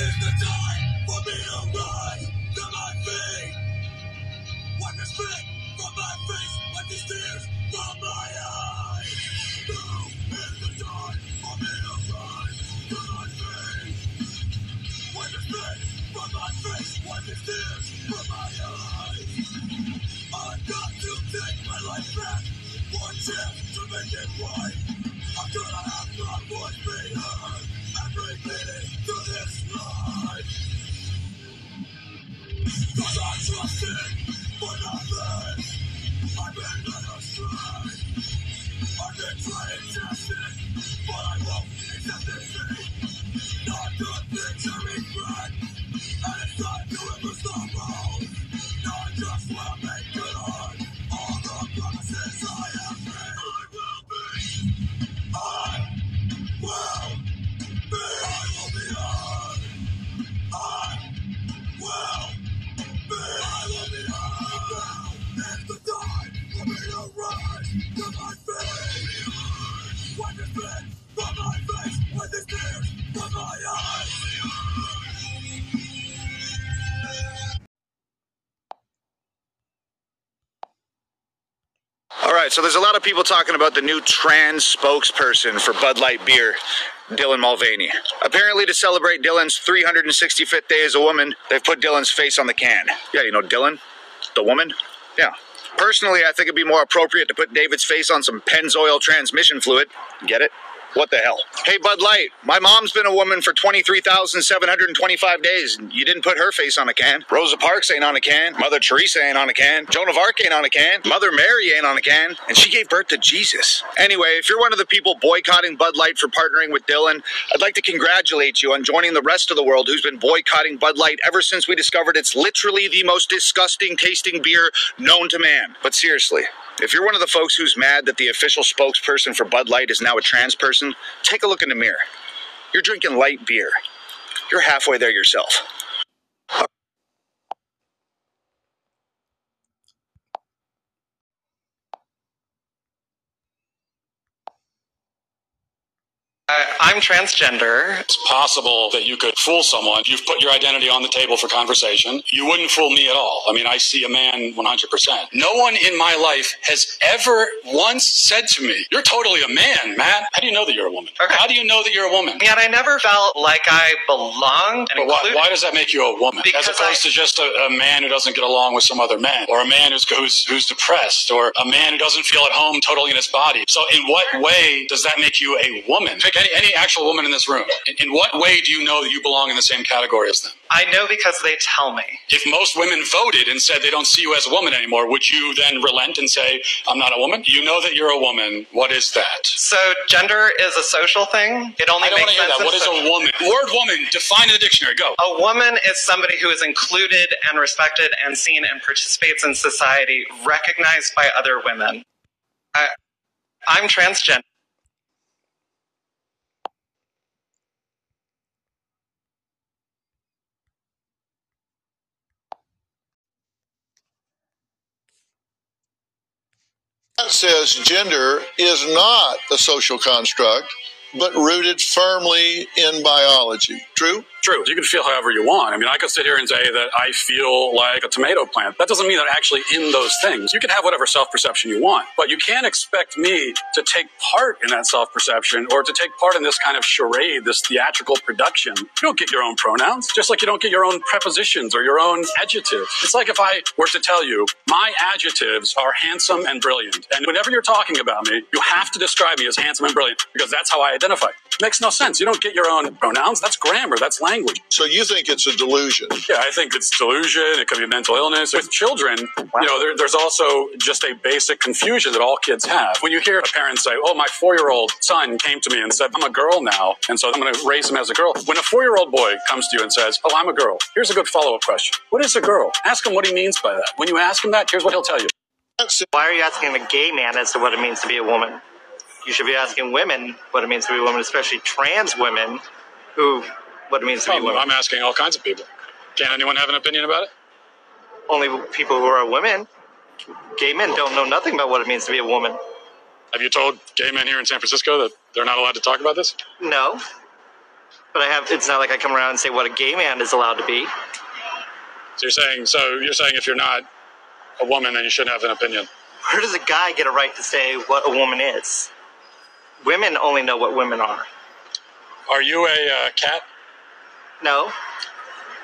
is the time for me to rise to my feet. Wipe the spit from my face, wipe these tears from my eyes. Now is the time for me to rise to my feet. Wipe the spit from my face, wipe these tears from my eyes. I've got to take my life back, one chance to make it right. I'm gonna have my voice be heard. Every minute to this life, 'cause I trusted for nothing. I've been led astray. I've been trying to sit, but I won't accept defeat. Not good things I regret, and it's time to reverse the road. Now I just wanna make good on all the promises I have made. Alright, so there's a lot of people talking about the new trans spokesperson for Bud Light beer, Dylan Mulvaney. Apparently to celebrate Dylan's 365th day as a woman, they've put Dylan's face on the can. Yeah, you know Dylan, the woman? Yeah. Personally, I think it'd be more appropriate to put David's face on some Pennzoil transmission fluid. Get it? What the hell? Hey, Bud Light, my mom's been a woman for 23,725 days, and you didn't put her face on a can. Rosa Parks ain't on a can. Mother Teresa ain't on a can. Joan of Arc ain't on a can. Mother Mary ain't on a can. And she gave birth to Jesus. Anyway, if you're one of the people boycotting Bud Light for partnering with Dylan, I'd like to congratulate you on joining the rest of the world who's been boycotting Bud Light ever since we discovered it's literally the most disgusting tasting beer known to man. But seriously, if you're one of the folks who's mad that the official spokesperson for Bud Light is now a trans person, take a look in the mirror. You're drinking light beer. You're halfway there yourself. I'm transgender. It's possible that you could fool someone. You've put your identity on the table for conversation. You wouldn't fool me at all. I mean, I see a man 100%. No one in my life has ever once said to me, "You're totally a man, Matt. How do you know that you're a woman?" Okay. How do you know that you're a woman? Yet I never felt like I belonged. But why does that make you a woman? Because as opposed to just a man who doesn't get along with some other man, or a man who's depressed, or a man who doesn't feel at home totally in his body. So in what way does that make you a woman? Any actual woman in this room, in what way do you know that you belong in the same category as them? I know because they tell me. If most women voted and said they don't see you as a woman anymore, would you then relent and say, "I'm not a woman"? You know that you're a woman. What is that? So gender is a social thing. It only makes sense. I don't want to hear that. What is a woman? Word woman, define in the dictionary. Go. A woman is somebody who is included and respected and seen and participates in society, recognized by other women. I'm transgender. That says gender is not a social construct, but rooted firmly in biology. True? True. You can feel however you want. I mean, I could sit here and say that I feel like a tomato plant. That doesn't mean that I'm actually in those things. You can have whatever self-perception you want, but you can't expect me to take part in that self-perception or to take part in this kind of charade, this theatrical production. You don't get your own pronouns, just like you don't get your own prepositions or your own adjectives. It's like if I were to tell you, my adjectives are handsome and brilliant, and whenever you're talking about me, you have to describe me as handsome and brilliant because that's how I identify. Makes no sense. You don't get your own pronouns. That's grammar. That's language. So you think it's a delusion? Yeah, I think it's delusion. It could be mental illness. With children, you know, there's also just a basic confusion that all kids have. When you hear a parent say, "Oh, my four-year-old son came to me and said, 'I'm a girl now, and so I'm going to raise him as a girl.'" When a four-year-old boy comes to you and says, "Oh, I'm a girl," here's a good follow-up question. What is a girl? Ask him what he means by that. When you ask him that, here's what he'll tell you. Why are you asking a gay man as to what it means to be a woman? You should be asking women what it means to be a woman, especially trans women, what it means to be a woman. I'm asking all kinds of people. Can anyone have an opinion about it? Only people who are women. Gay men don't know nothing about what it means to be a woman. Have you told gay men here in San Francisco that they're not allowed to talk about this? No. But I have. It's not like I come around and say what a gay man is allowed to be. So you're saying. So you're saying if you're not a woman, then you shouldn't have an opinion. Where does a guy get a right to say what a woman is? Women only know what women are. Are you a cat? No.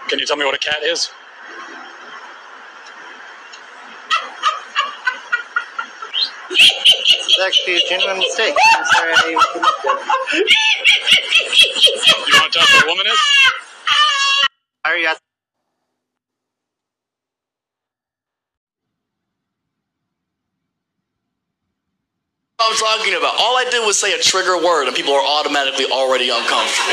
Can you tell me what a cat is? It's actually a genuine mistake. I'm sorry I even committed. You want to tell me what a woman is? Why are you asking? I'm talking about. All I did was say a trigger word, and people are automatically already uncomfortable.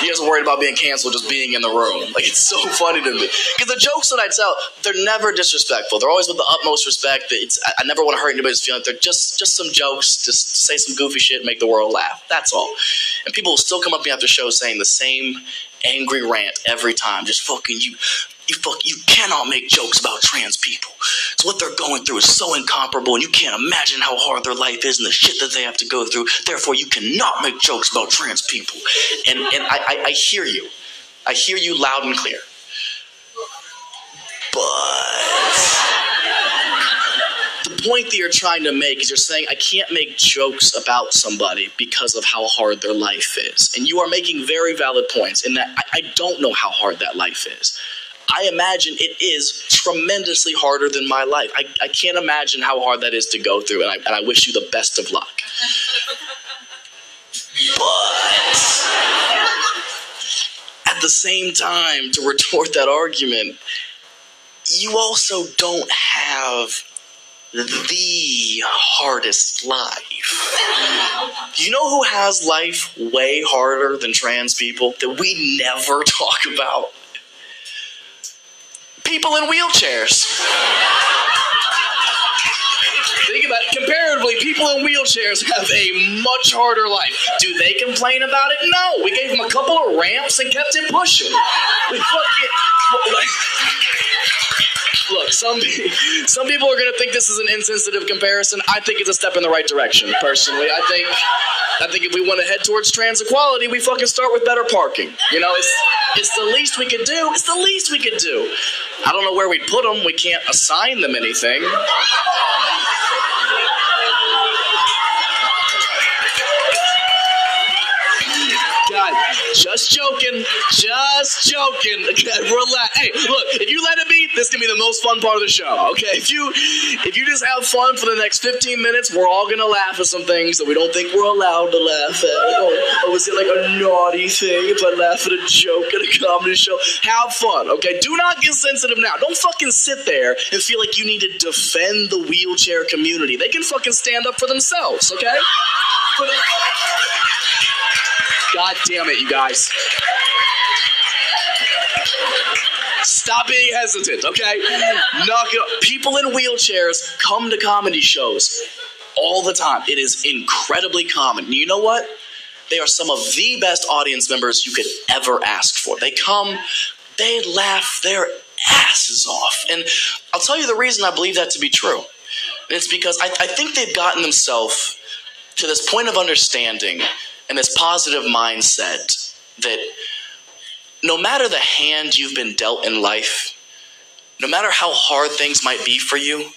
You guys are worried about being canceled just being in the room. Like, it's so funny to me because the jokes that I tell, they're never disrespectful. They're always with the utmost respect. I never want to hurt anybody's feelings. They're just some jokes, just say some goofy shit, make the world laugh. That's all. And people will still come up to me after shows saying the same angry rant every time. Just fucking you cannot make jokes about trans people. So what they're going through is so incomparable, and you can't imagine how hard their life is and the shit that they have to go through. Therefore, you cannot make jokes about trans people. And I hear you. I hear you loud and clear. But the point that you're trying to make is you're saying I can't make jokes about somebody because of how hard their life is. And you are making very valid points in that I don't know how hard that life is. I imagine it is tremendously harder than my life. I can't imagine how hard that is to go through, and I wish you the best of luck. But at the same time, to retort that argument, you also don't have the hardest life. You know who has life way harder than trans people that we never talk about? People in wheelchairs. Think about it. Comparatively, people in wheelchairs have a much harder life. Do they complain about it? No. We gave them a couple of ramps and kept it pushing. We fucking... Look, some people are going to think this is an insensitive comparison. I think it's a step in the right direction, personally. I think if we want to head towards trans equality, we fucking start with better parking. You know, it's the least we could do. It's the least we could do. I don't know where we'd put them. We can't assign them anything. God, just joking. Just joking. Okay, relax. Hey, look, if you let it be, this can be the most fun part of the show, okay? If you just have fun for the next 15 minutes, we're all going to laugh at some things that we don't think we're allowed to laugh at. Oh, was it like a naughty thing if I laugh at a joke at a comedy show? Have fun, okay? Do not get sensitive now. Don't fucking sit there and feel like you need to defend the wheelchair community. They can fucking stand up for themselves, okay? But, God damn it, you guys. Stop being hesitant, okay? Knock it up. People in wheelchairs come to comedy shows all the time. It is incredibly common. You know what? They are some of the best audience members you could ever ask for. They come, they laugh their asses off. And I'll tell you the reason I believe that to be true. It's because I think they've gotten themselves to this point of understanding and this positive mindset that no matter the hand you've been dealt in life, no matter how hard things might be for you,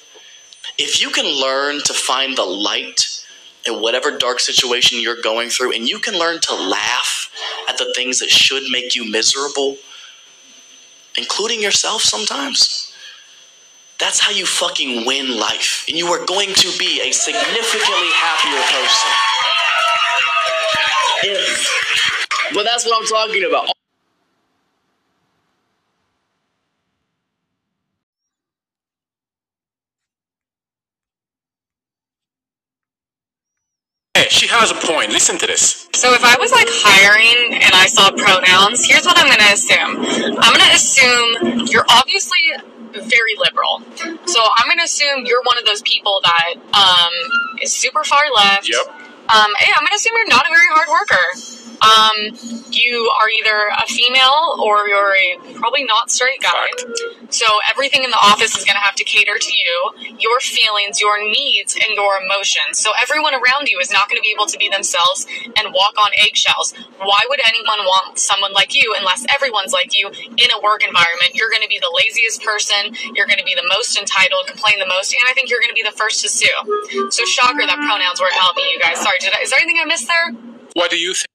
if you can learn to find the light in whatever dark situation you're going through, and you can learn to laugh at the things that should make you miserable, including yourself sometimes, that's how you fucking win life. And you are going to be a significantly happier person. But that's what I'm talking about. Hey, she has a point. Listen to this. So if I was like hiring and I saw pronouns, here's what I'm going to assume. I'm going to assume you're obviously very liberal. So I'm going to assume you're one of those people that is super far left. Yep. Hey, I'm going to assume you're not a very hard worker. You are either a female or you're a probably not straight guy. Fact. So everything in the office is going to have to cater to you, your feelings, your needs, and your emotions. So everyone around you is not going to be able to be themselves and walk on eggshells. Why would anyone want someone like you unless everyone's like you in a work environment? You're going to be the laziest person. You're going to be the most entitled, complain the most, and I think you're going to be the first to sue. So shocker that pronouns weren't helping you guys. Sorry, is there anything I missed there? What do you think?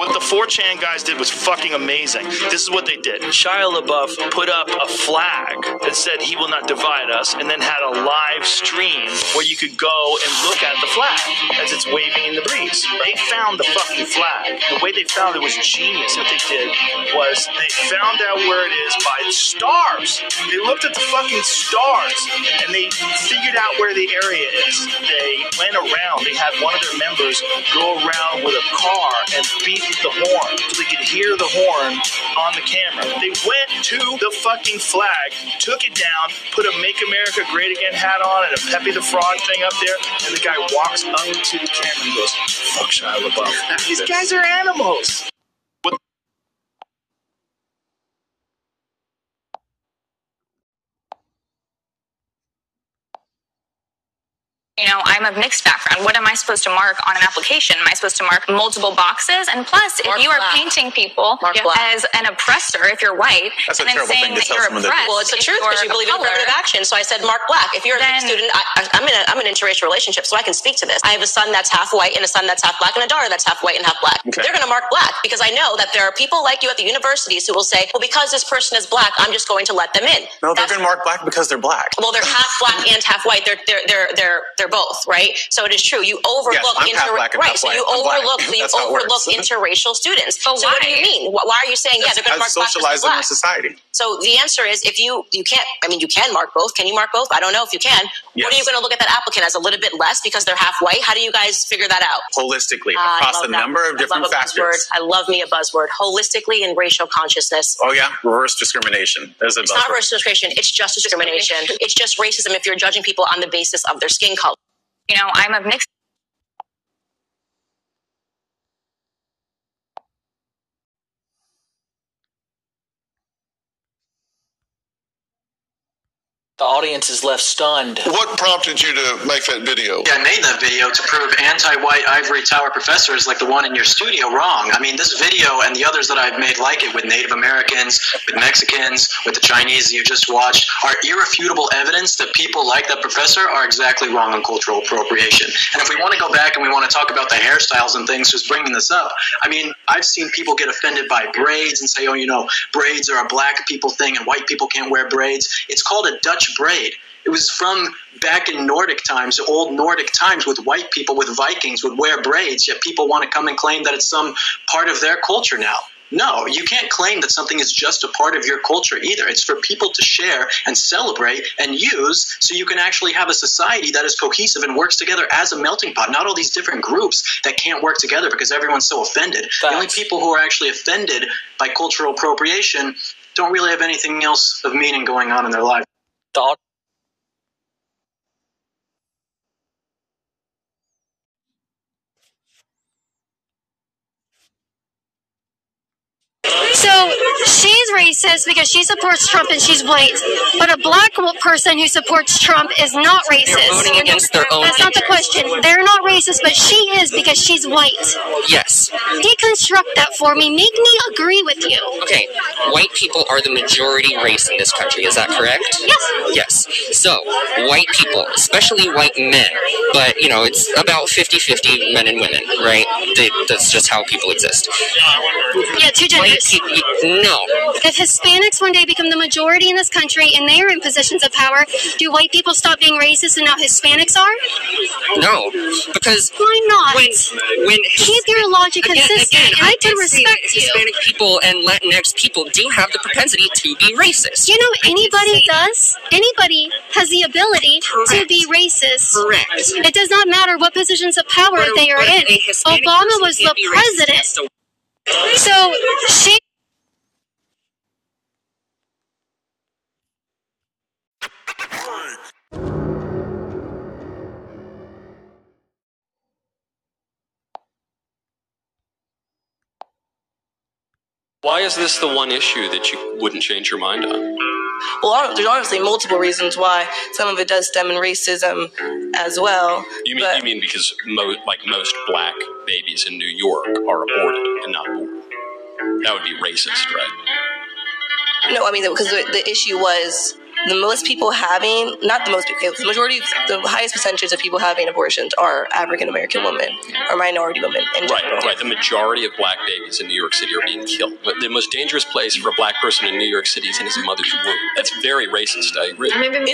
What the 4chan guys did was fucking amazing. This is what they did. Shia LaBeouf put up a flag that said he will not divide us, and then had a live stream where you could go and look at the flag as it's waving in the breeze. They found the fucking flag. The way they found it was genius. What they did was they found out where it is by the stars. They looked at the fucking stars, and they figured out where the area is. They went around. They had one of their members go around with a car and beat the horn, so they could hear the horn on the camera. They went to the fucking flag, took it down, put a Make America Great Again hat on and a Pepe the Frog thing up there, and the guy walks up to the camera and goes, fuck Shia LaBeouf. These guys are animals. You know, I'm of mixed background. What am I supposed to mark on an application? Am I supposed to mark multiple boxes? And plus, if you are painting people as an oppressor, if you're white, that's and a terrible thing to tell someone. That well, it's the truth because you believe in affirmative action. So I said, Mark Black. If you're a student, I'm in an interracial relationship, so I can speak to this. I have a son that's half white and a son that's half black and a daughter that's half white and half black. Okay. They're going to mark black because I know that there are people like you at the universities who will say, well, because this person is black, I'm just going to let them in. No, they're going to mark black because they're black. Well, they're half black and half white. They're both, right? So it is true. You overlook interracial students. But so why? What do you mean? Why are you saying they're going to mark socializing black in society? So the answer is, if you can't. I mean, you can mark both. Can you mark both? I don't know if you can. Yes. What are you going to look at that applicant as a little bit less because they're half white? How do you guys figure that out? Holistically, across a number of different factors. I love me a buzzword. Holistically and racial consciousness. Oh yeah, reverse discrimination. There's a buzzword. It's not racial discrimination. It's just discrimination. It's just racism if you're judging people on the basis of their skin color. You know, I'm of mixed. The audience is left stunned. What prompted you to make that video? Yeah, I made that video to prove anti-white ivory tower professors like the one in your studio wrong. I mean, this video and the others that I've made like it with Native Americans, with Mexicans, with the Chinese you just watched are irrefutable evidence that people like that professor are exactly wrong on cultural appropriation. And if we want to go back and we want to talk about the hairstyles and things, just bringing this up, I mean, I've seen people get offended by braids and say, oh, you know, braids are a black people thing and white people can't wear braids. It's called a Dutch braid. It was from back in Nordic times, old Nordic times, with white people, with Vikings, would wear braids, yet people want to come and claim that it's some part of their culture now. No, you can't claim that something is just a part of your culture either. It's for people to share and celebrate and use so you can actually have a society that is cohesive and works together as a melting pot, not all these different groups that can't work together because everyone's so offended. Facts. The only people who are actually offended by cultural appropriation don't really have anything else of meaning going on in their life. So she's racist because she supports Trump and she's white, but a black person who supports Trump is not racist. They're voting against their own. That's not the question. They're not racist, but she is because she's white. Yes. Deconstruct that for me. Make me agree with you. Okay. White people are the majority race in this country. Is that correct? Yes. Yes. So white people, especially white men, but you know, it's about 50-50 men and women, right? That's just how people exist. Yeah, two genders. No. If Hispanics one day become the majority in this country and they are in positions of power, do white people stop being racist and now Hispanics are? No, because... Why not? When keep your logic consistent, and I can respect you. Hispanic people and Latinx people do have the propensity to be racist. You know, anybody does. Anybody has the ability to be racist. Correct. It does not matter what positions of power they are in. Obama was the president. So, she... Why is this the one issue that you wouldn't change your mind on? Well, there's honestly multiple reasons why. Some of it does stem in racism as well. You mean because most black babies in New York are aborted and not born? That would be racist, right? No, I mean, because the issue was the most people having, not the most, the majority, the highest percentage of people having abortions are African-American women or minority women in general. Right. The majority of black babies in New York City are being killed. But the most dangerous place for a black person in New York City is in his mother's womb. That's very racist, I agree. And Planned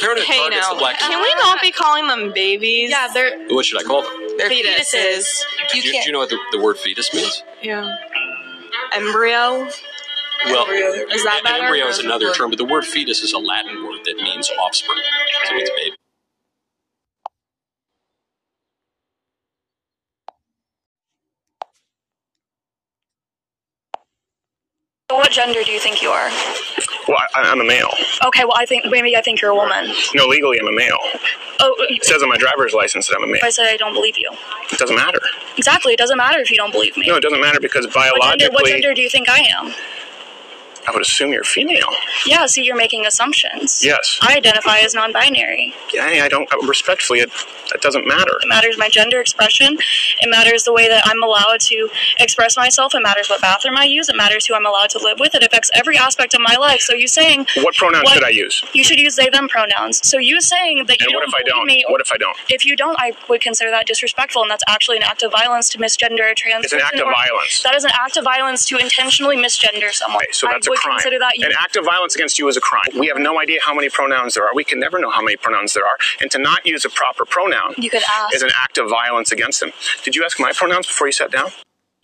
Parenthood targets the black people. Can we not be calling them babies? Yeah, they're... What should I call them? They're fetuses. Do you know what the word fetus means? Yeah. Embryo? Well, is that better? Embryo is another term, but the word fetus is a Latin word that means offspring. So it means baby. What gender do you think you are? Well, I'm a male. Okay, well, I think you're a woman. No, legally, I'm a male. Oh, it says on my driver's license that I'm a male. I said I don't believe you. It doesn't matter. Exactly, it doesn't matter if you don't believe me. No, it doesn't matter because biologically... What gender do you think I am? I would assume you're female. Yeah, see, you're making assumptions. Yes. I identify as non-binary. Yeah, respectfully, it doesn't matter. It matters my gender expression. It matters the way that I'm allowed to express myself. It matters what bathroom I use. It matters who I'm allowed to live with. It affects every aspect of my life. So you saying... What pronouns should I use? You should use they, them pronouns. So you saying that you don't believe me... What if I don't? If you don't, I would consider that disrespectful, and that's actually an act of violence to misgender a trans person. It's an act of violence. That is an act of violence to intentionally misgender someone. Okay, so that's a crime. An act of violence against you is a crime. We have no idea how many pronouns there are. We can never know how many pronouns there are. And to not use a proper pronoun is an act of violence against them. Did you ask my pronouns before you sat down?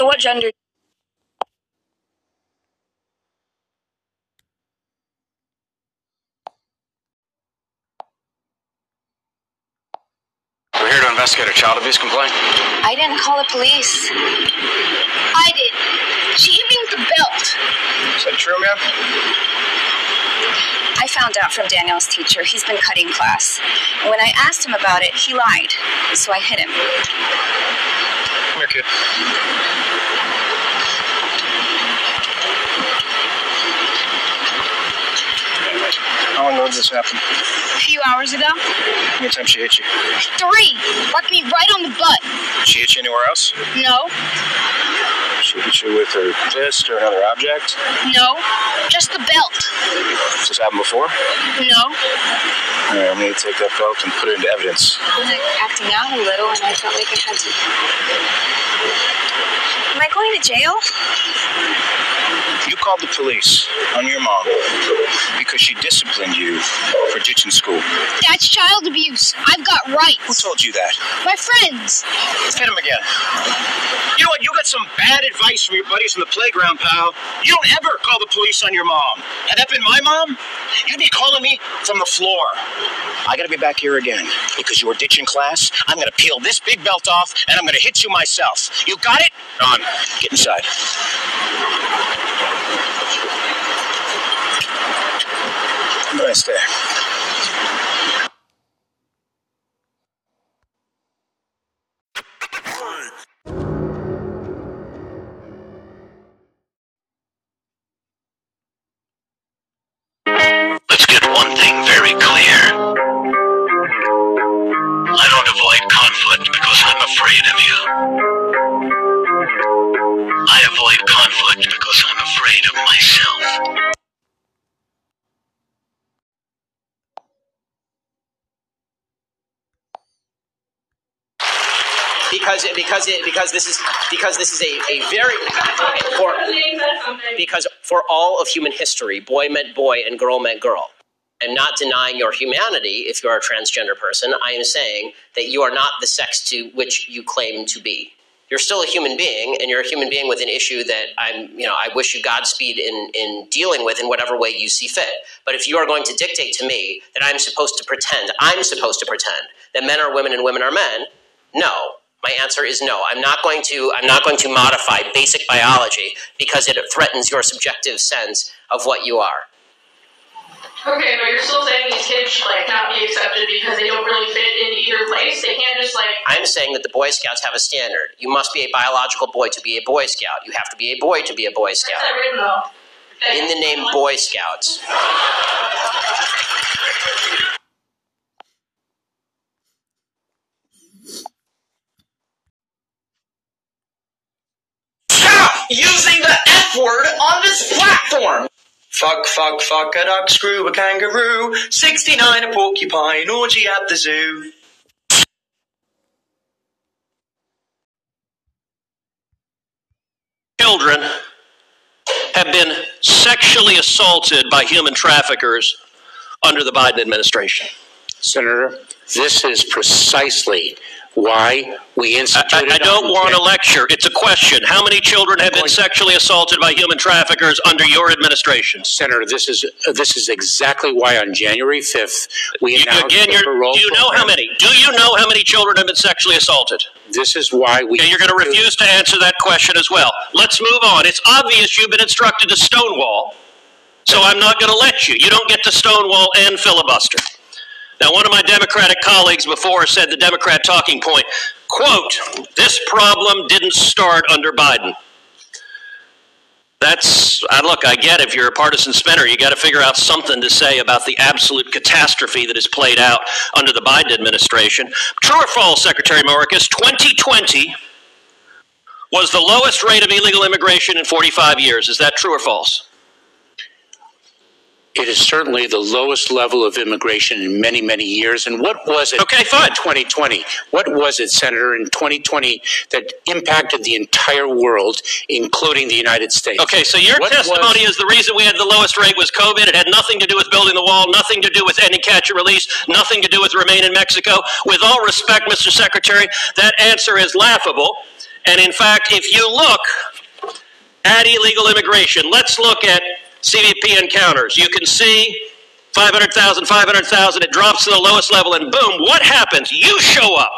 So what gender? We're here to investigate a child abuse complaint. I didn't call the police. I did. She hit me with the belt. Is that true, ma'am? I found out from Daniel's teacher. He's been cutting class. And when I asked him about it, he lied. So I hit him. Come here, kid. How long ago did this happen? A few hours ago. How many times she hit you? 3. Marked me right on the butt. Did she hit you anywhere else? No. She hit you with her fist or another object? No. Just the belt. Has this happened before? No. All right, I'm going to take that belt and put it into evidence. I was acting out a little and I felt like I had to... Am I going to jail? You called the police on your mom because she disciplined you for ditching school. That's child abuse. I've got rights. Who told you that? My friends. Hit him again. You know what? You got some bad advice from your buddies in the playground, pal. You don't ever call the police on your mom. Had that been my mom, you'd be calling me from the floor. I gotta be back here again because you were ditching class. I'm gonna peel this big belt off and I'm gonna hit you myself. You got it? Don, get inside. Nice day. Let's get one thing very clear. I don't avoid conflict because I'm afraid of you. I avoid conflict because I'm afraid of myself. Because this is a very important, because for all of human history, boy meant boy and girl meant girl. I'm not denying your humanity if you are a transgender person. I am saying that you are not the sex to which you claim to be. You're still a human being, and you're a human being with an issue that I wish you Godspeed in dealing with in whatever way you see fit. But if you are going to dictate to me that I'm supposed to pretend that men are women and women are men, no. My answer is no. I'm not going to modify basic biology because it threatens your subjective sense of what you are. Okay, but you're still saying these kids should, like, not be accepted because they don't really fit in either place? They can't just, like... I'm saying that the Boy Scouts have a standard. You must be a biological boy to be a Boy Scout. You have to be a boy to be a Boy Scout. Where's that written, though? In the name Boy Scouts. Stop using the F-word on this platform! Fuck, fuck, fuck a duck, screw a kangaroo, 69 a porcupine, orgy at the zoo. Children have been sexually assaulted by human traffickers under the Biden administration. Senator, this is precisely why we instituted... I don't want a lecture. It's a question. How many children have been sexually assaulted by human traffickers under your administration? Senator, this is exactly why on January 5th we announced... Do you know how many? Do you know how many children have been sexually assaulted? This is why we... And you're going to refuse to answer that question as well. Let's move on. It's obvious you've been instructed to stonewall, so I'm not going to let you. You don't get to stonewall and filibuster. Now, one of my Democratic colleagues before said the Democrat talking point, quote, this problem didn't start under Biden. That's, look, I get if you're a partisan spinner, you got to figure out something to say about the absolute catastrophe that has played out under the Biden administration. True or false, Secretary Morikas, 2020 was the lowest rate of illegal immigration in 45 years. Is that true or false? It is certainly the lowest level of immigration in many, many years. And what was it in 2020? What was it, Senator, in 2020 that impacted the entire world, including the United States? Okay, so your testimony is the reason we had the lowest rate was COVID. It had nothing to do with building the wall, nothing to do with ending catch and release, nothing to do with remain in Mexico. With all respect, Mr. Secretary, that answer is laughable. And in fact, if you look at illegal immigration, let's look at CBP encounters. You can see 500,000, 500,000. It drops to the lowest level, and boom, what happens? You show up,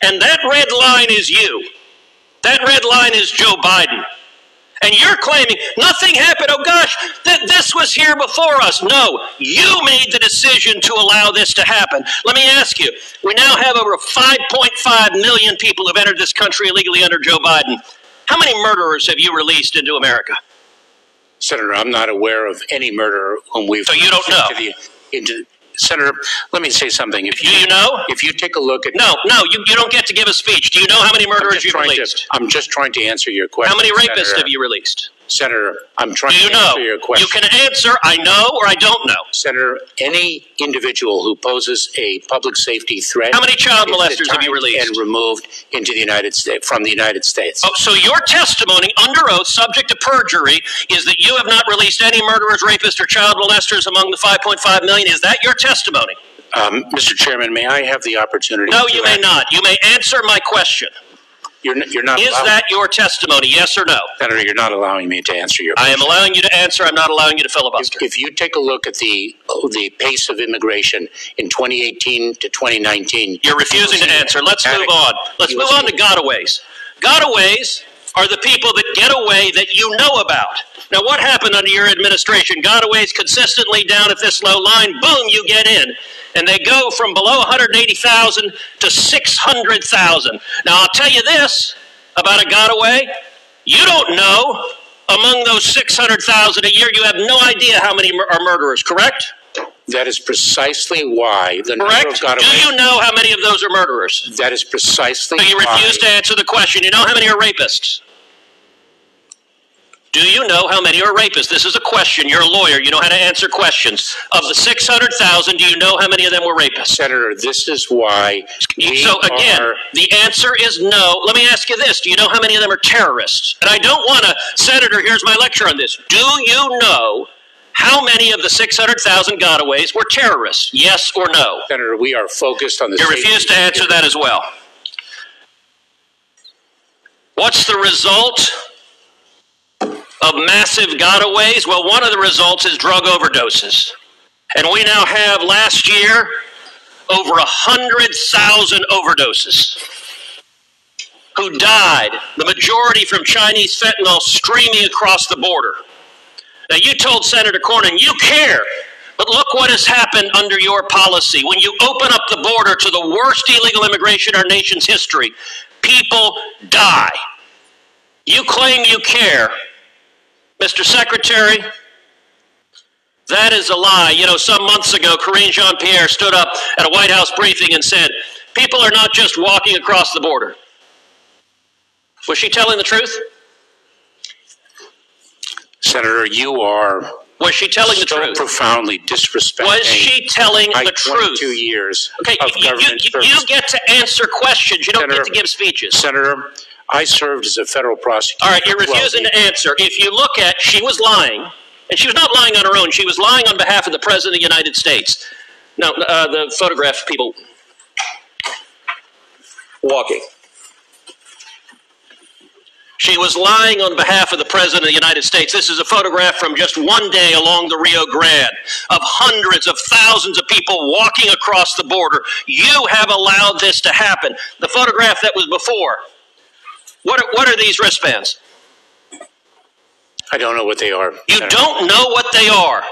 and that red line is you. That red line is Joe Biden. And you're claiming nothing happened. Oh, gosh, this was here before us. No, you made the decision to allow this to happen. Let me ask you, we now have over 5.5 million people who've entered this country illegally under Joe Biden. How many murderers have you released into America? Senator, I'm not aware of any murderer whom we've... So you don't know? Senator, let me say something. If you know? If you take a look at... No, you don't get to give a speech. Do you know how many murderers you've released? I'm just trying to answer your question. How many rapists have you released? Senator, I'm trying to answer your question. You can answer, I know, or I don't know. Senator, any individual who poses a public safety threat... How many child molesters have you released? ...and removed into the United States, from the United States. Oh, so your testimony, under oath, subject to perjury, is that you have not released any murderers, rapists, or child molesters among the 5.5 million? Is that your testimony? Mr. Chairman, may I have the opportunity to... No, you may not. You may answer my question. You're not... Is that your testimony, yes or no? Senator, you're not allowing me to answer your question. I am allowing you to answer. I'm not allowing you to filibuster. If you take a look at the pace of immigration in 2018 to 2019... You're refusing to answer. Let's move on. Let's move on to gotaways. Gotaways are the people that get away that you know about. Now, what happened under your administration? Gotaways consistently down at this low line. Boom, you get in. And they go from below 180,000 to 600,000. Now, I'll tell you this about a gotaway. You don't know among those 600,000 a year, you have no idea how many are murderers, correct? That is precisely why the number of gotaways... Do you know how many of those are murderers? That is precisely why... So you refuse to answer the question. You know how many are rapists? Do you know how many are rapists? This is a question. You're a lawyer. You know how to answer questions. Of the 600,000, do you know how many of them were rapists? Senator, this is why we... So again, the answer is no. Let me ask you this. Do you know how many of them are terrorists? And I don't want to... Senator, here's my lecture on this. Do you know how many of the 600,000 gotaways were terrorists? Yes or no? Senator, we are focused on the... You refuse to answer that as well. What's the result of massive gotaways? Well, one of the results is drug overdoses. And we now have, last year, over 100,000 overdoses who died, the majority from Chinese fentanyl streaming across the border. Now, you told Senator Cornyn you care But look what has happened under your policy. When you open up the border to the worst illegal immigration in our nation's history, people die. You claim you care. Mr. Secretary, that is a lie. You know, some months ago, Corinne Jean-Pierre stood up at a White House briefing and said, people are not just walking across the border. Was she telling the truth? Senator, you are... Was she telling the truth? Profoundly disrespecting. Was she telling the truth? 22 years of government service. You get to answer questions. You don't get to give speeches. Senator, I served as a federal prosecutor. All right, you're refusing to answer. If you look at, she was lying, and she was not lying on her own. She was lying on behalf of the President of the United States. Now, the photograph of people walking. She was lying on behalf of the President of the United States. This is a photograph from just one day along the Rio Grande of hundreds of thousands of people walking across the border. You have allowed this to happen. The photograph that was before, what are these wristbands? I don't know what they are. You don't know what they are.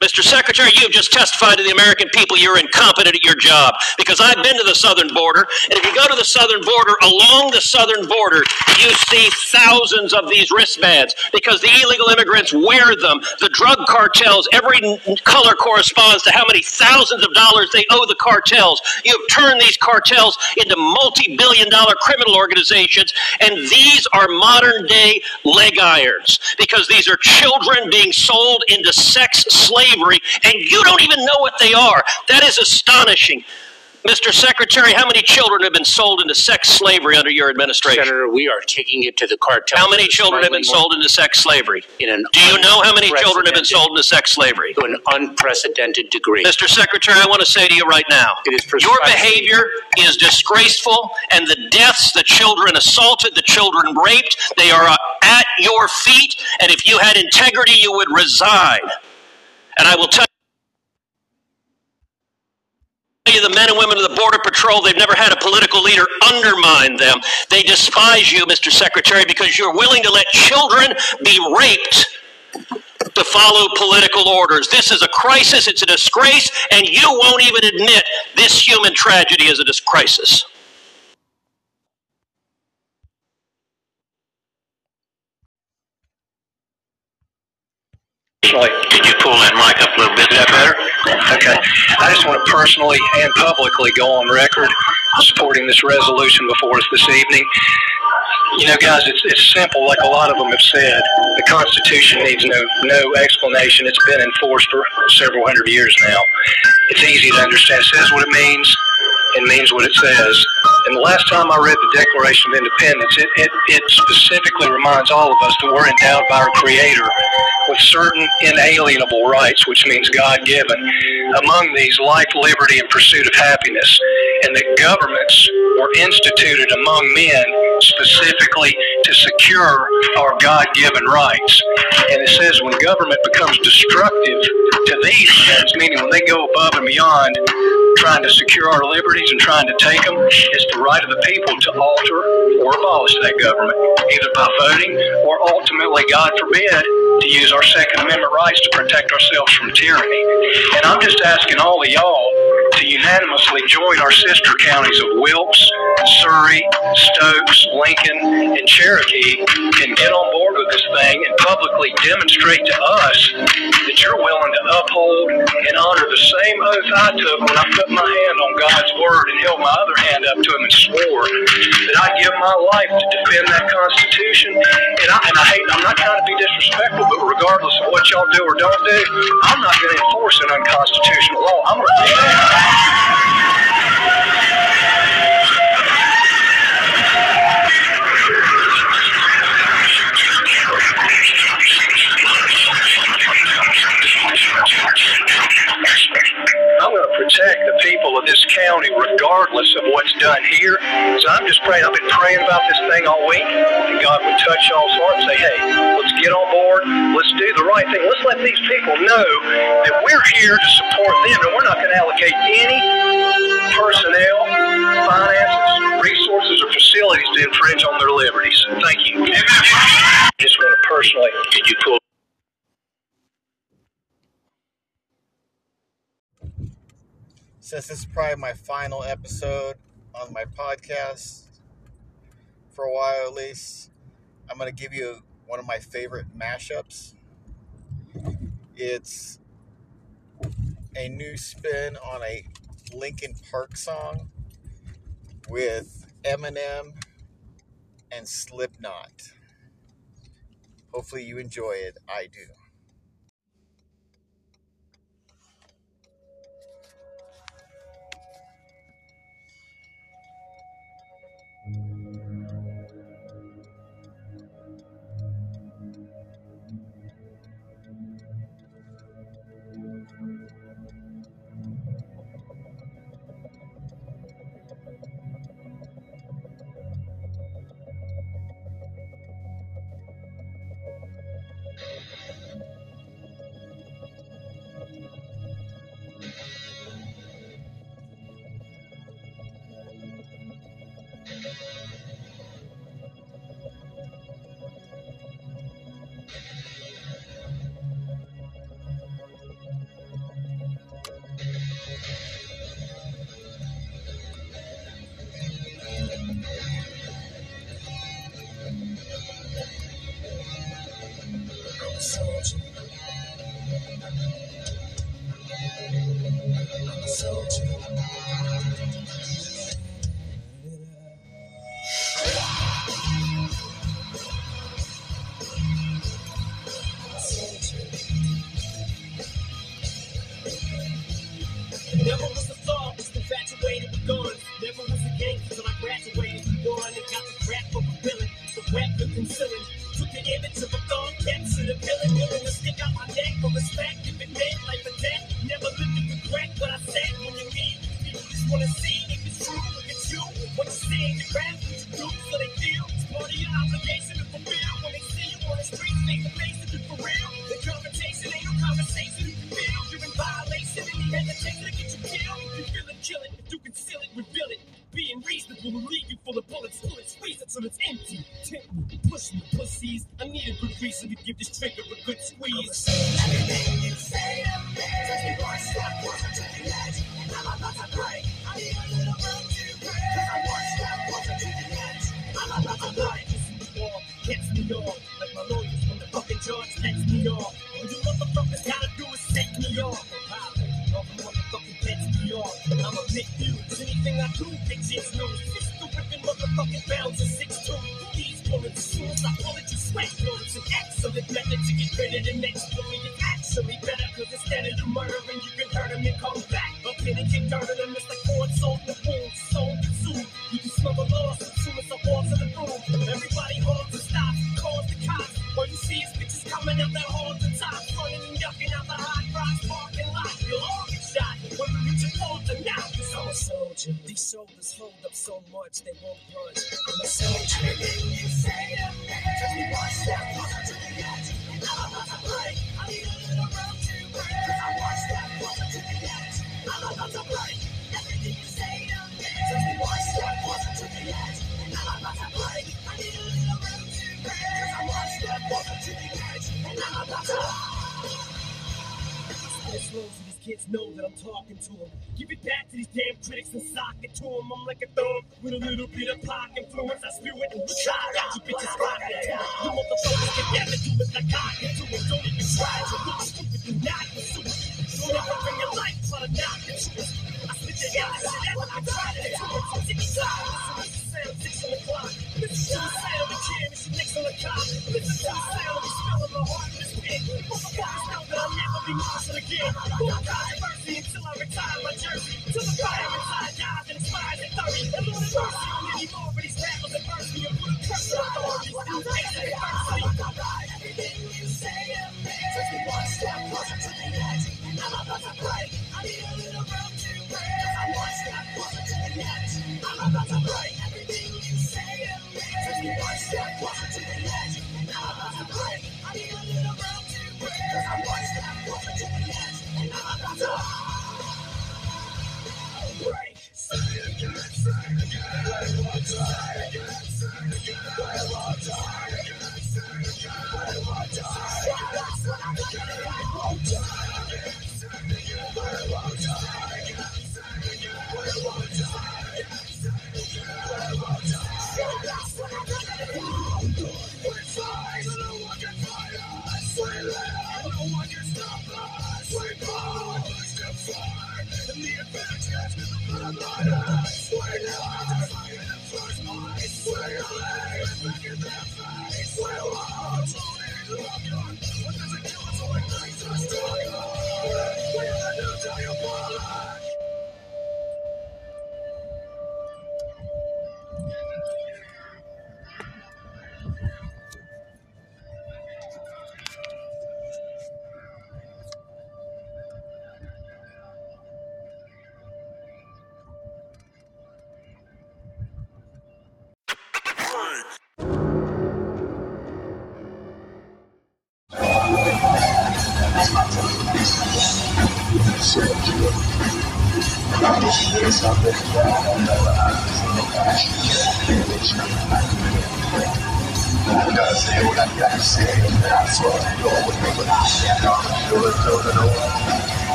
Mr. Secretary, you've just testified to the American people you're incompetent at your job, because I've been to the southern border, and if you go to the southern border, along the southern border, you see thousands of these wristbands, because the illegal immigrants wear them. The drug cartels, every color corresponds to how many thousands of dollars they owe the cartels. You've turned these cartels into multi-billion-dollar criminal organizations, and these are modern-day leg irons, because these are children being sold into sex slavery. And you don't even know what they are. That is astonishing. Mr. Secretary, how many children have been sold into sex slavery under your administration? Senator, we are kicking it to the cartel. How many children have been sold into sex slavery? Do you know how many children have been sold into sex slavery? To an unprecedented degree. Mr. Secretary, I want to say to you right now, your behavior is disgraceful, and the deaths, the children assaulted, the children raped, they are at your feet, and if you had integrity, you would resign. And I will tell you, the men and women of the Border Patrol, they've never had a political leader undermine them. They despise you, Mr. Secretary, because you're willing to let children be raped to follow political orders. This is a crisis, it's a disgrace, and you won't even admit this human tragedy is a crisis. Did you pull that mic up a little bit? Is that better? Okay. I just want to personally and publicly go on record supporting this resolution before us this evening. You know, guys, it's simple, like a lot of them have said. The Constitution needs no explanation. It's been enforced for several hundred years now. It's easy to understand. It says what it means. It means what it says. And the last time I read the Declaration of Independence, it specifically reminds all of us that we're endowed by our Creator with certain inalienable rights, which means God-given, among these life, liberty, and pursuit of happiness, and that governments were instituted among men specifically to secure our God-given rights. And it says when government becomes destructive to these things, meaning when they go above and beyond trying to secure our liberties and trying to take them, it's the right of the people to alter or abolish that government, either by voting or ultimately, God forbid, to use our Second Amendment rights to protect ourselves from tyranny. And I'm just asking all of y'all to unanimously join our sister counties of Wilkes, Surrey, Stokes, Lincoln, and Cherokee and get on board with this thing and publicly demonstrate to us that you're willing to uphold and honor the same oath I took when I put my hand on God's word and held my other hand up to him and swore that I'd give my life to defend that Constitution. And I hate, I'm not trying to be disrespectful, but regardless of what y'all do or don't do, I'm not going to enforce an unconstitutional law. I'm going to do that. I'm going to protect the people of this county regardless of what's done here. So I'm just praying. I've been praying about this thing all week. And God would touch y'all's heart and say, hey, let's get on board. Let's do the right thing. Let's let these people know that we're here to support them. And we're not going to allocate any personnel, finances, resources, or facilities to infringe on their liberties. Thank you. I just want to personally... Did you pull Since this is probably my final episode on my podcast, for a while at least, I'm going to give you one of my favorite mashups. It's a new spin on a Linkin Park song with Eminem and Slipknot. Hopefully you enjoy it. I do.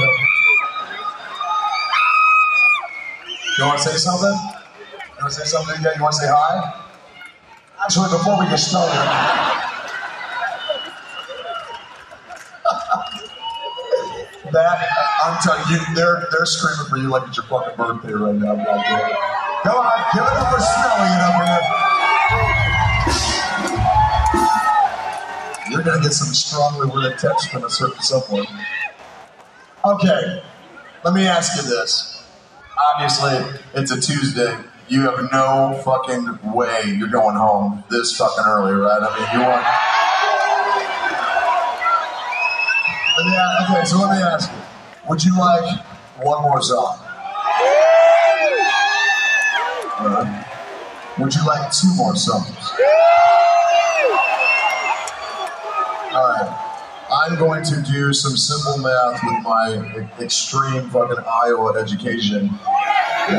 You want to say something? You want to say something? Yeah, you want to say hi? Actually, before we get started, that, I'm telling you, they're screaming for you like it's your fucking birthday right now. Come on, give it up for Smelly and up here. You're going to get some strongly worded text from a certain someone. Okay, let me ask you this. Obviously, it's a Tuesday. You have no fucking way you're going home this fucking early, right? I mean, you want... Yeah, okay, so let me ask you. Would you like one more song? Would you like two more songs? Alright. I'm going to do some simple math with my extreme fucking Iowa education. 1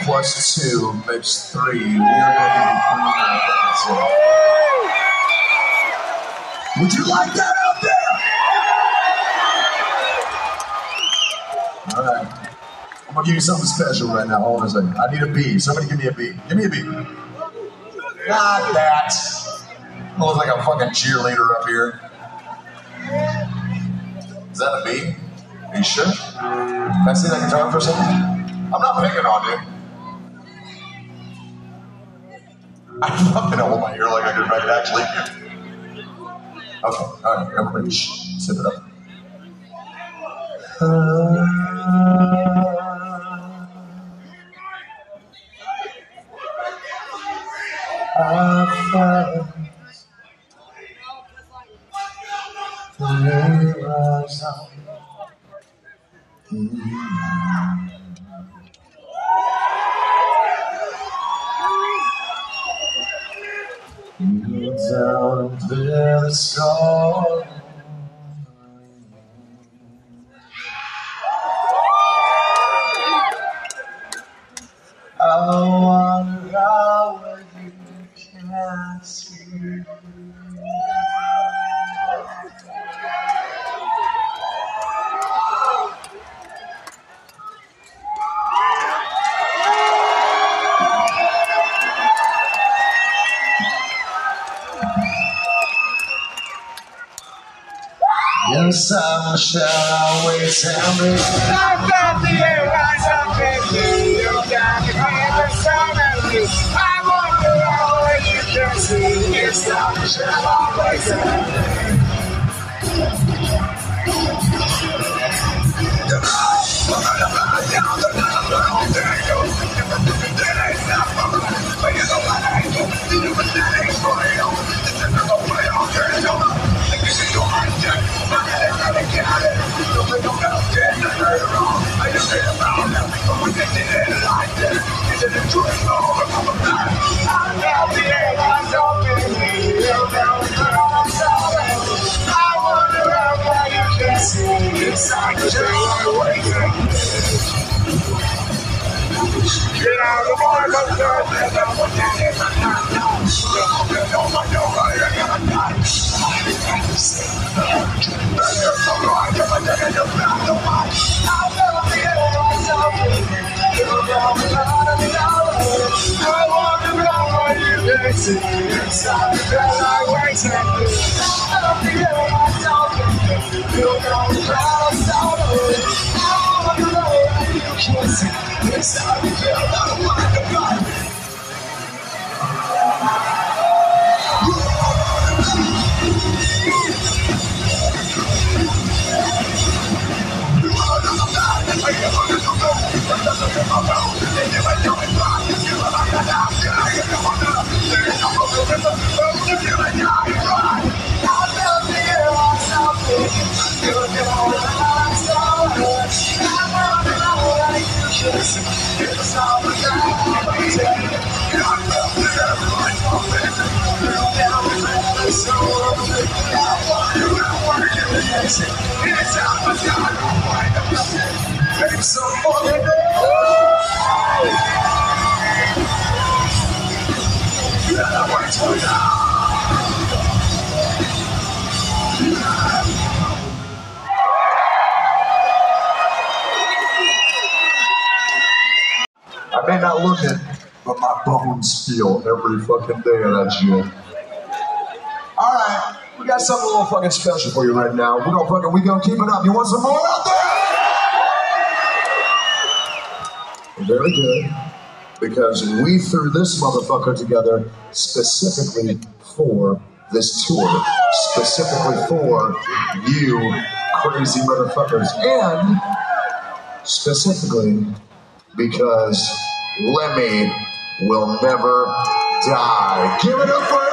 + 2 makes 3. We are going to do 3 more fucking songs. Would you like that out there? Alright. I'm going to give you something special right now. Hold on a second. I need a beat. Somebody give me a beat. Give me a beat. Not that. I look like a fucking cheerleader up here. Is that a beat? Are you sure? Can I see that guitar for a second? I'm not picking on you. I fucking hold my ear like I could actually hear. Okay, alright, everybody, shh, sip it up. Shall always tell me I love you, I love you. You got me in some of you. I wonder how you can see. Your song shall always tell I may not look it, but my bones feel every fucking day of that shit. All right, we got something a little fucking special for you right now. We gonna keep it up. You want some more out there? Very good, because we threw this motherfucker together specifically for this tour, specifically for you crazy motherfuckers, and specifically because Lemmy will never die. Give it up for Rio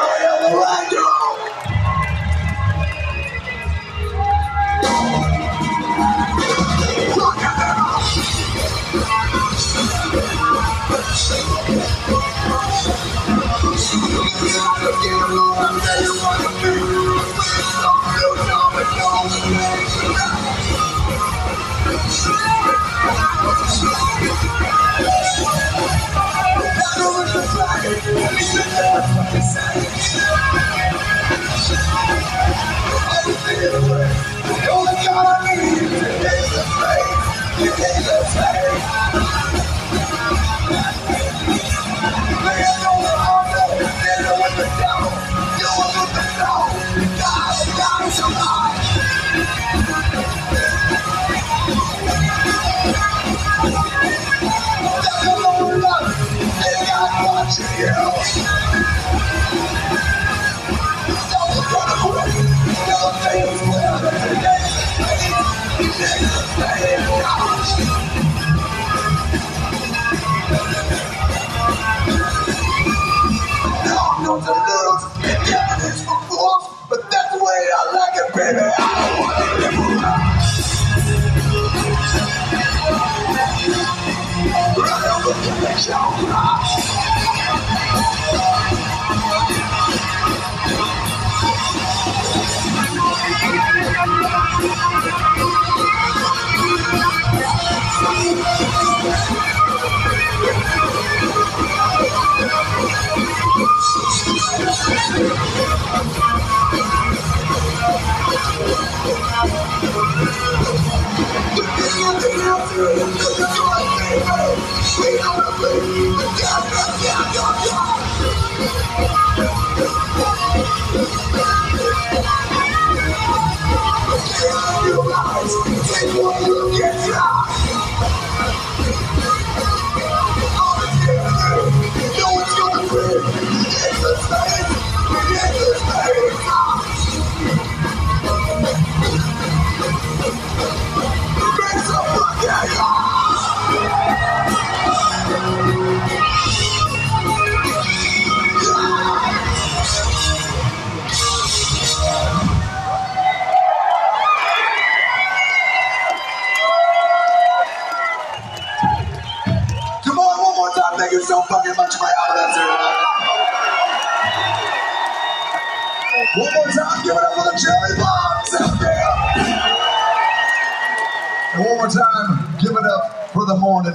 Grande!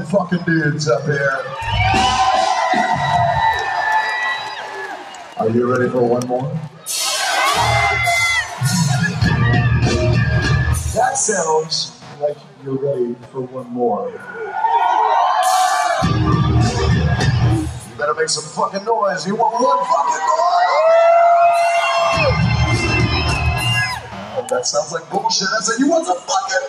Fucking dudes up here. Are you ready for one more? That sounds like you're ready for one more. You better make some fucking noise. You want one fucking noise? Oh, that sounds like bullshit. I said you want some fucking noise.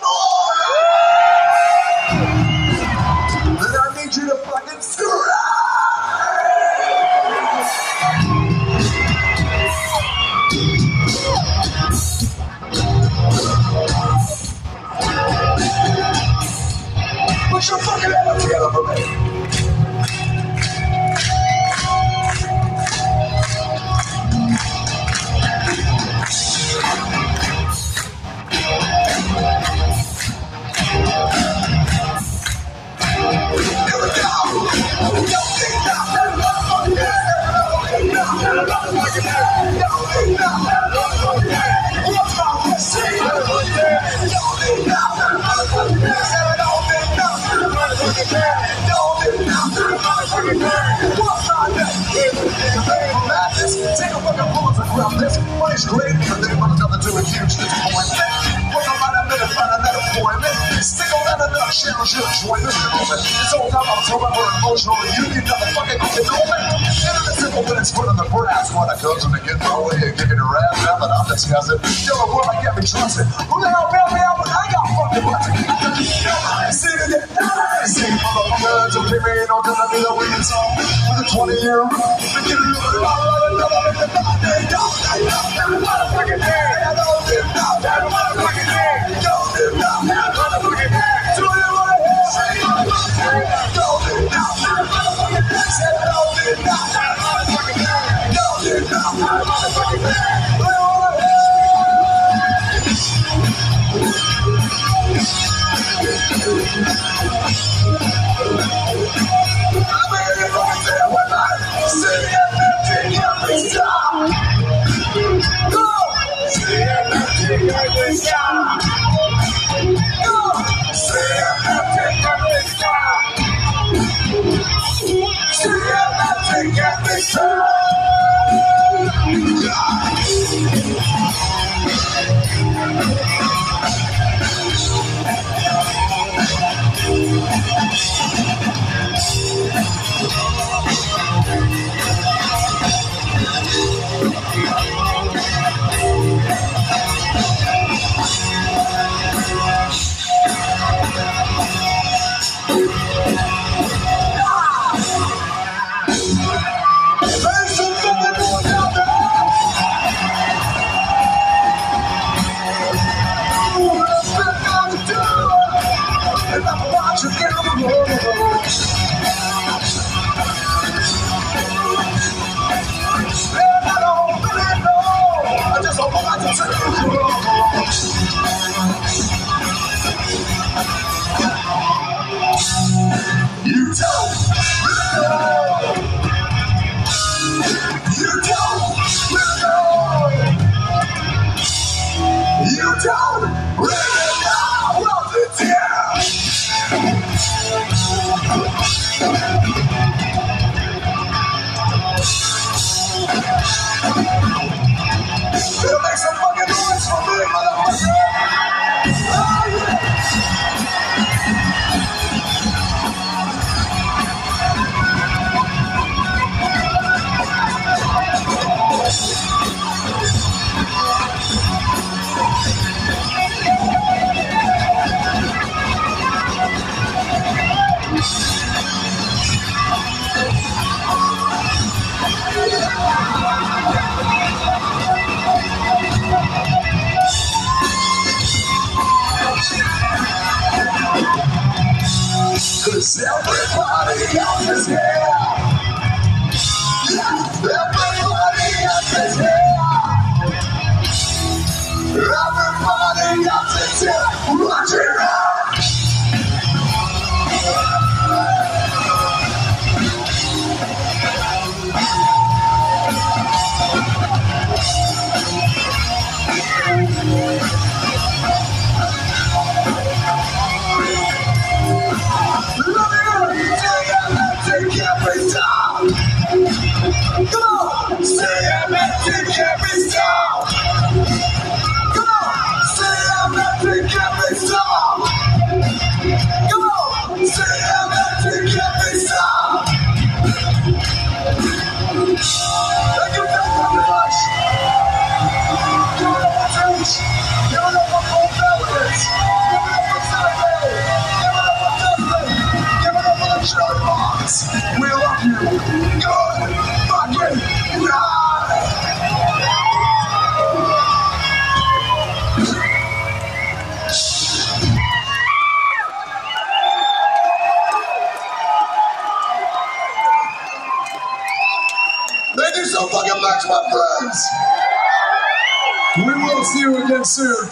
Stick around It's all about October, we're emotional. You need another fucking fucking moment. And in a simple minutes, put on the brass. When I come to the good my way and give it a rap. Now that I'm discussing, yo, the world I get me trusted. Who the hell bailed me out when I got fucking busted? I ain't seen it yet. I ain't seen motherfuckers. Don't give me no time to be the winning song. With a 20-year run, I give you a dollar and double in the day. Don't die, don't die, don't motherfucking day. I don't give up, that motherfucking day. Don't give up, that motherfucking day.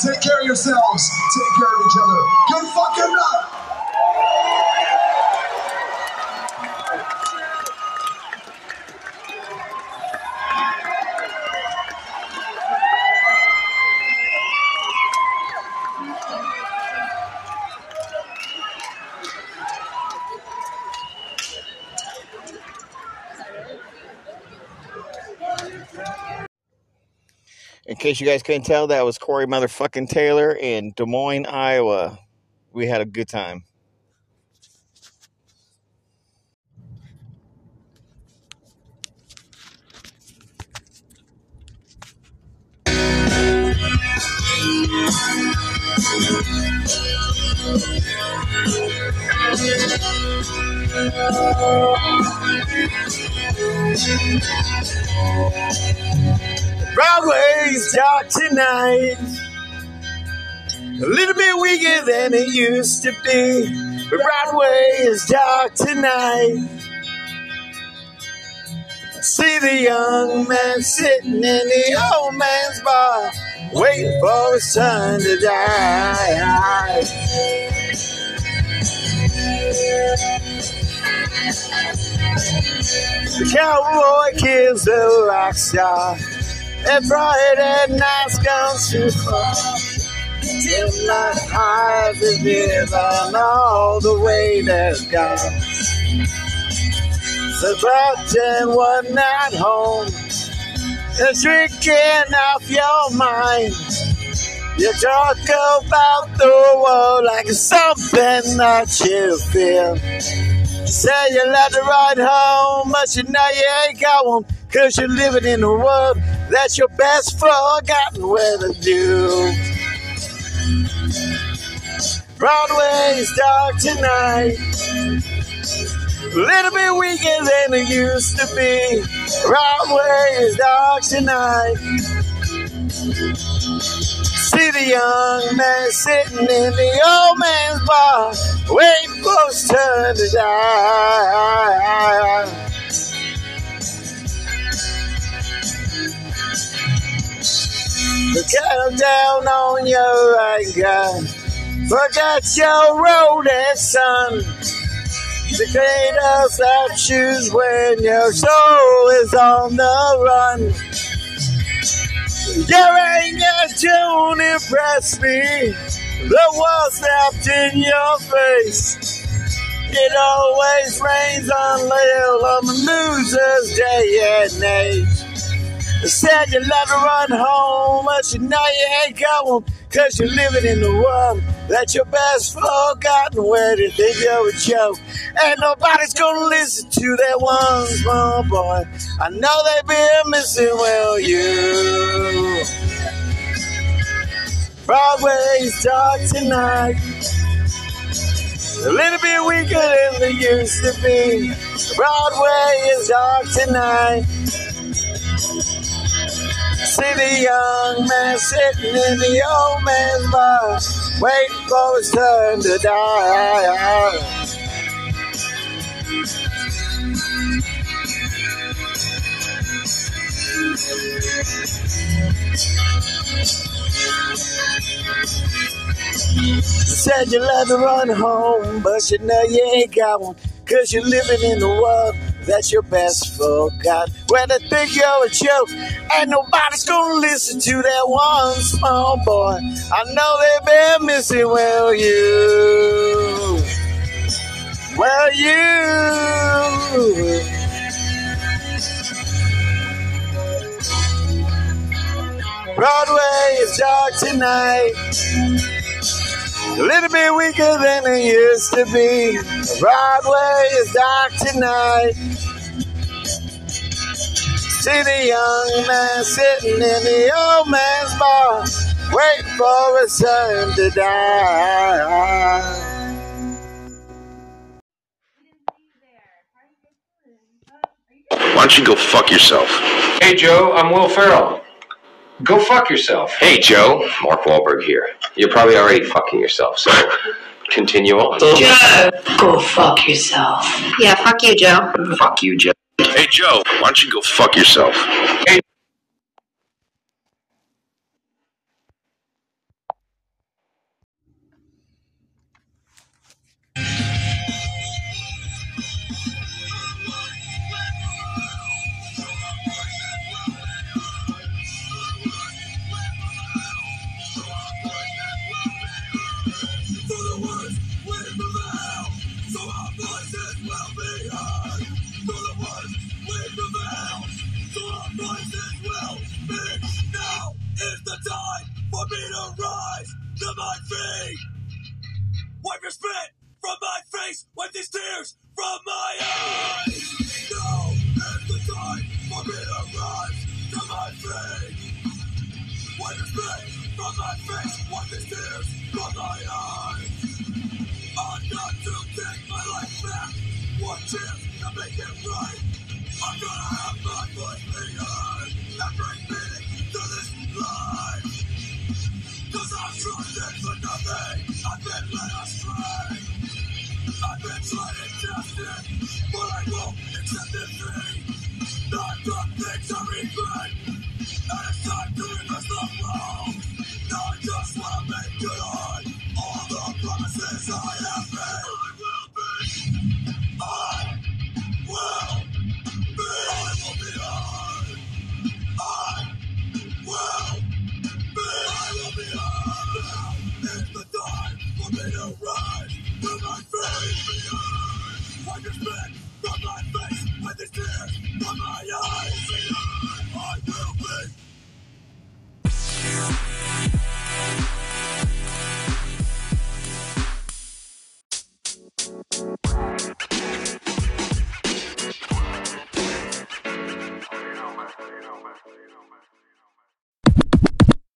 Take care of yourselves. Take care of each other. Good fucking night. In case you guys couldn't tell, that was Corey motherfucking Taylor in Des Moines, Iowa. We had a good time. Broadway's dark tonight, a little bit weaker than it used to be, but Broadway is dark tonight. See the young man sitting in the old man's bar, waiting for his son to die. The cowboy kills the rock star, and Friday night's gone too far. Till my eyes are given on all the way that's gone. So brought one night home, and drinking off your mind. You talk about the world like it's something that you feel. You say you like to ride home, but you know you ain't got one, 'cause you're living in a world that's your best forgotten weather do. Broadway's dark tonight, a little bit weaker than it used to be. Broadway is dark tonight. See the young man sitting in the old man's bar, waiting for his turn to die. Cut down on your anger, forget your road and sun. The greater flashes when your soul is on the run. Your anger don't impress me, the world snapped in your face. It always rains on Lil on the loser's day and age. You said you love to run home, but you know you ain't got one, 'cause you're living in the world that's your best forgotten where to think you're a joke. And nobody's gonna listen to that one small boy. I know they've been missing, well, you. Broadway's dark tonight, a little bit weaker than they used to be. Broadway is dark tonight. See the young man sitting in the old man's bar, waiting for his turn to die. You said you love to run home, but you know you ain't got one, 'cause you're living in the world that's your best forgot. When they think you're a joke, and nobody's gonna listen to that one small boy. I know they've been missing, well, you. Well, you. Broadway is dark tonight, a little bit weaker than it used to be. Broadway is dark tonight. See the young man sitting in the old man's bar, waiting for his son to die. Why don't you go fuck yourself? Hey, Joe, I'm Will Ferrell. Go fuck yourself. Hey, Joe. Mark Wahlberg here. You're probably already fucking yourself, so continue on. Joe, go fuck yourself. Yeah, fuck you, Joe. Fuck you, Joe. Hey, Joe, why don't you go fuck yourself? Hey. From on my face what this tears from my eyes. I'm not to take my life back. One chance to make it right. I'm gonna have my voice behind and bring meaning to this life. Cause I've trusted for nothing. I've been led astray. I've been tried and tested, but I won't accept defeat. I've done things I regret, and it's time to reverse the wrong. Now I just wanna make good on all the promises I have made. I will be on. It's the time for me to rise, with my face behind. I just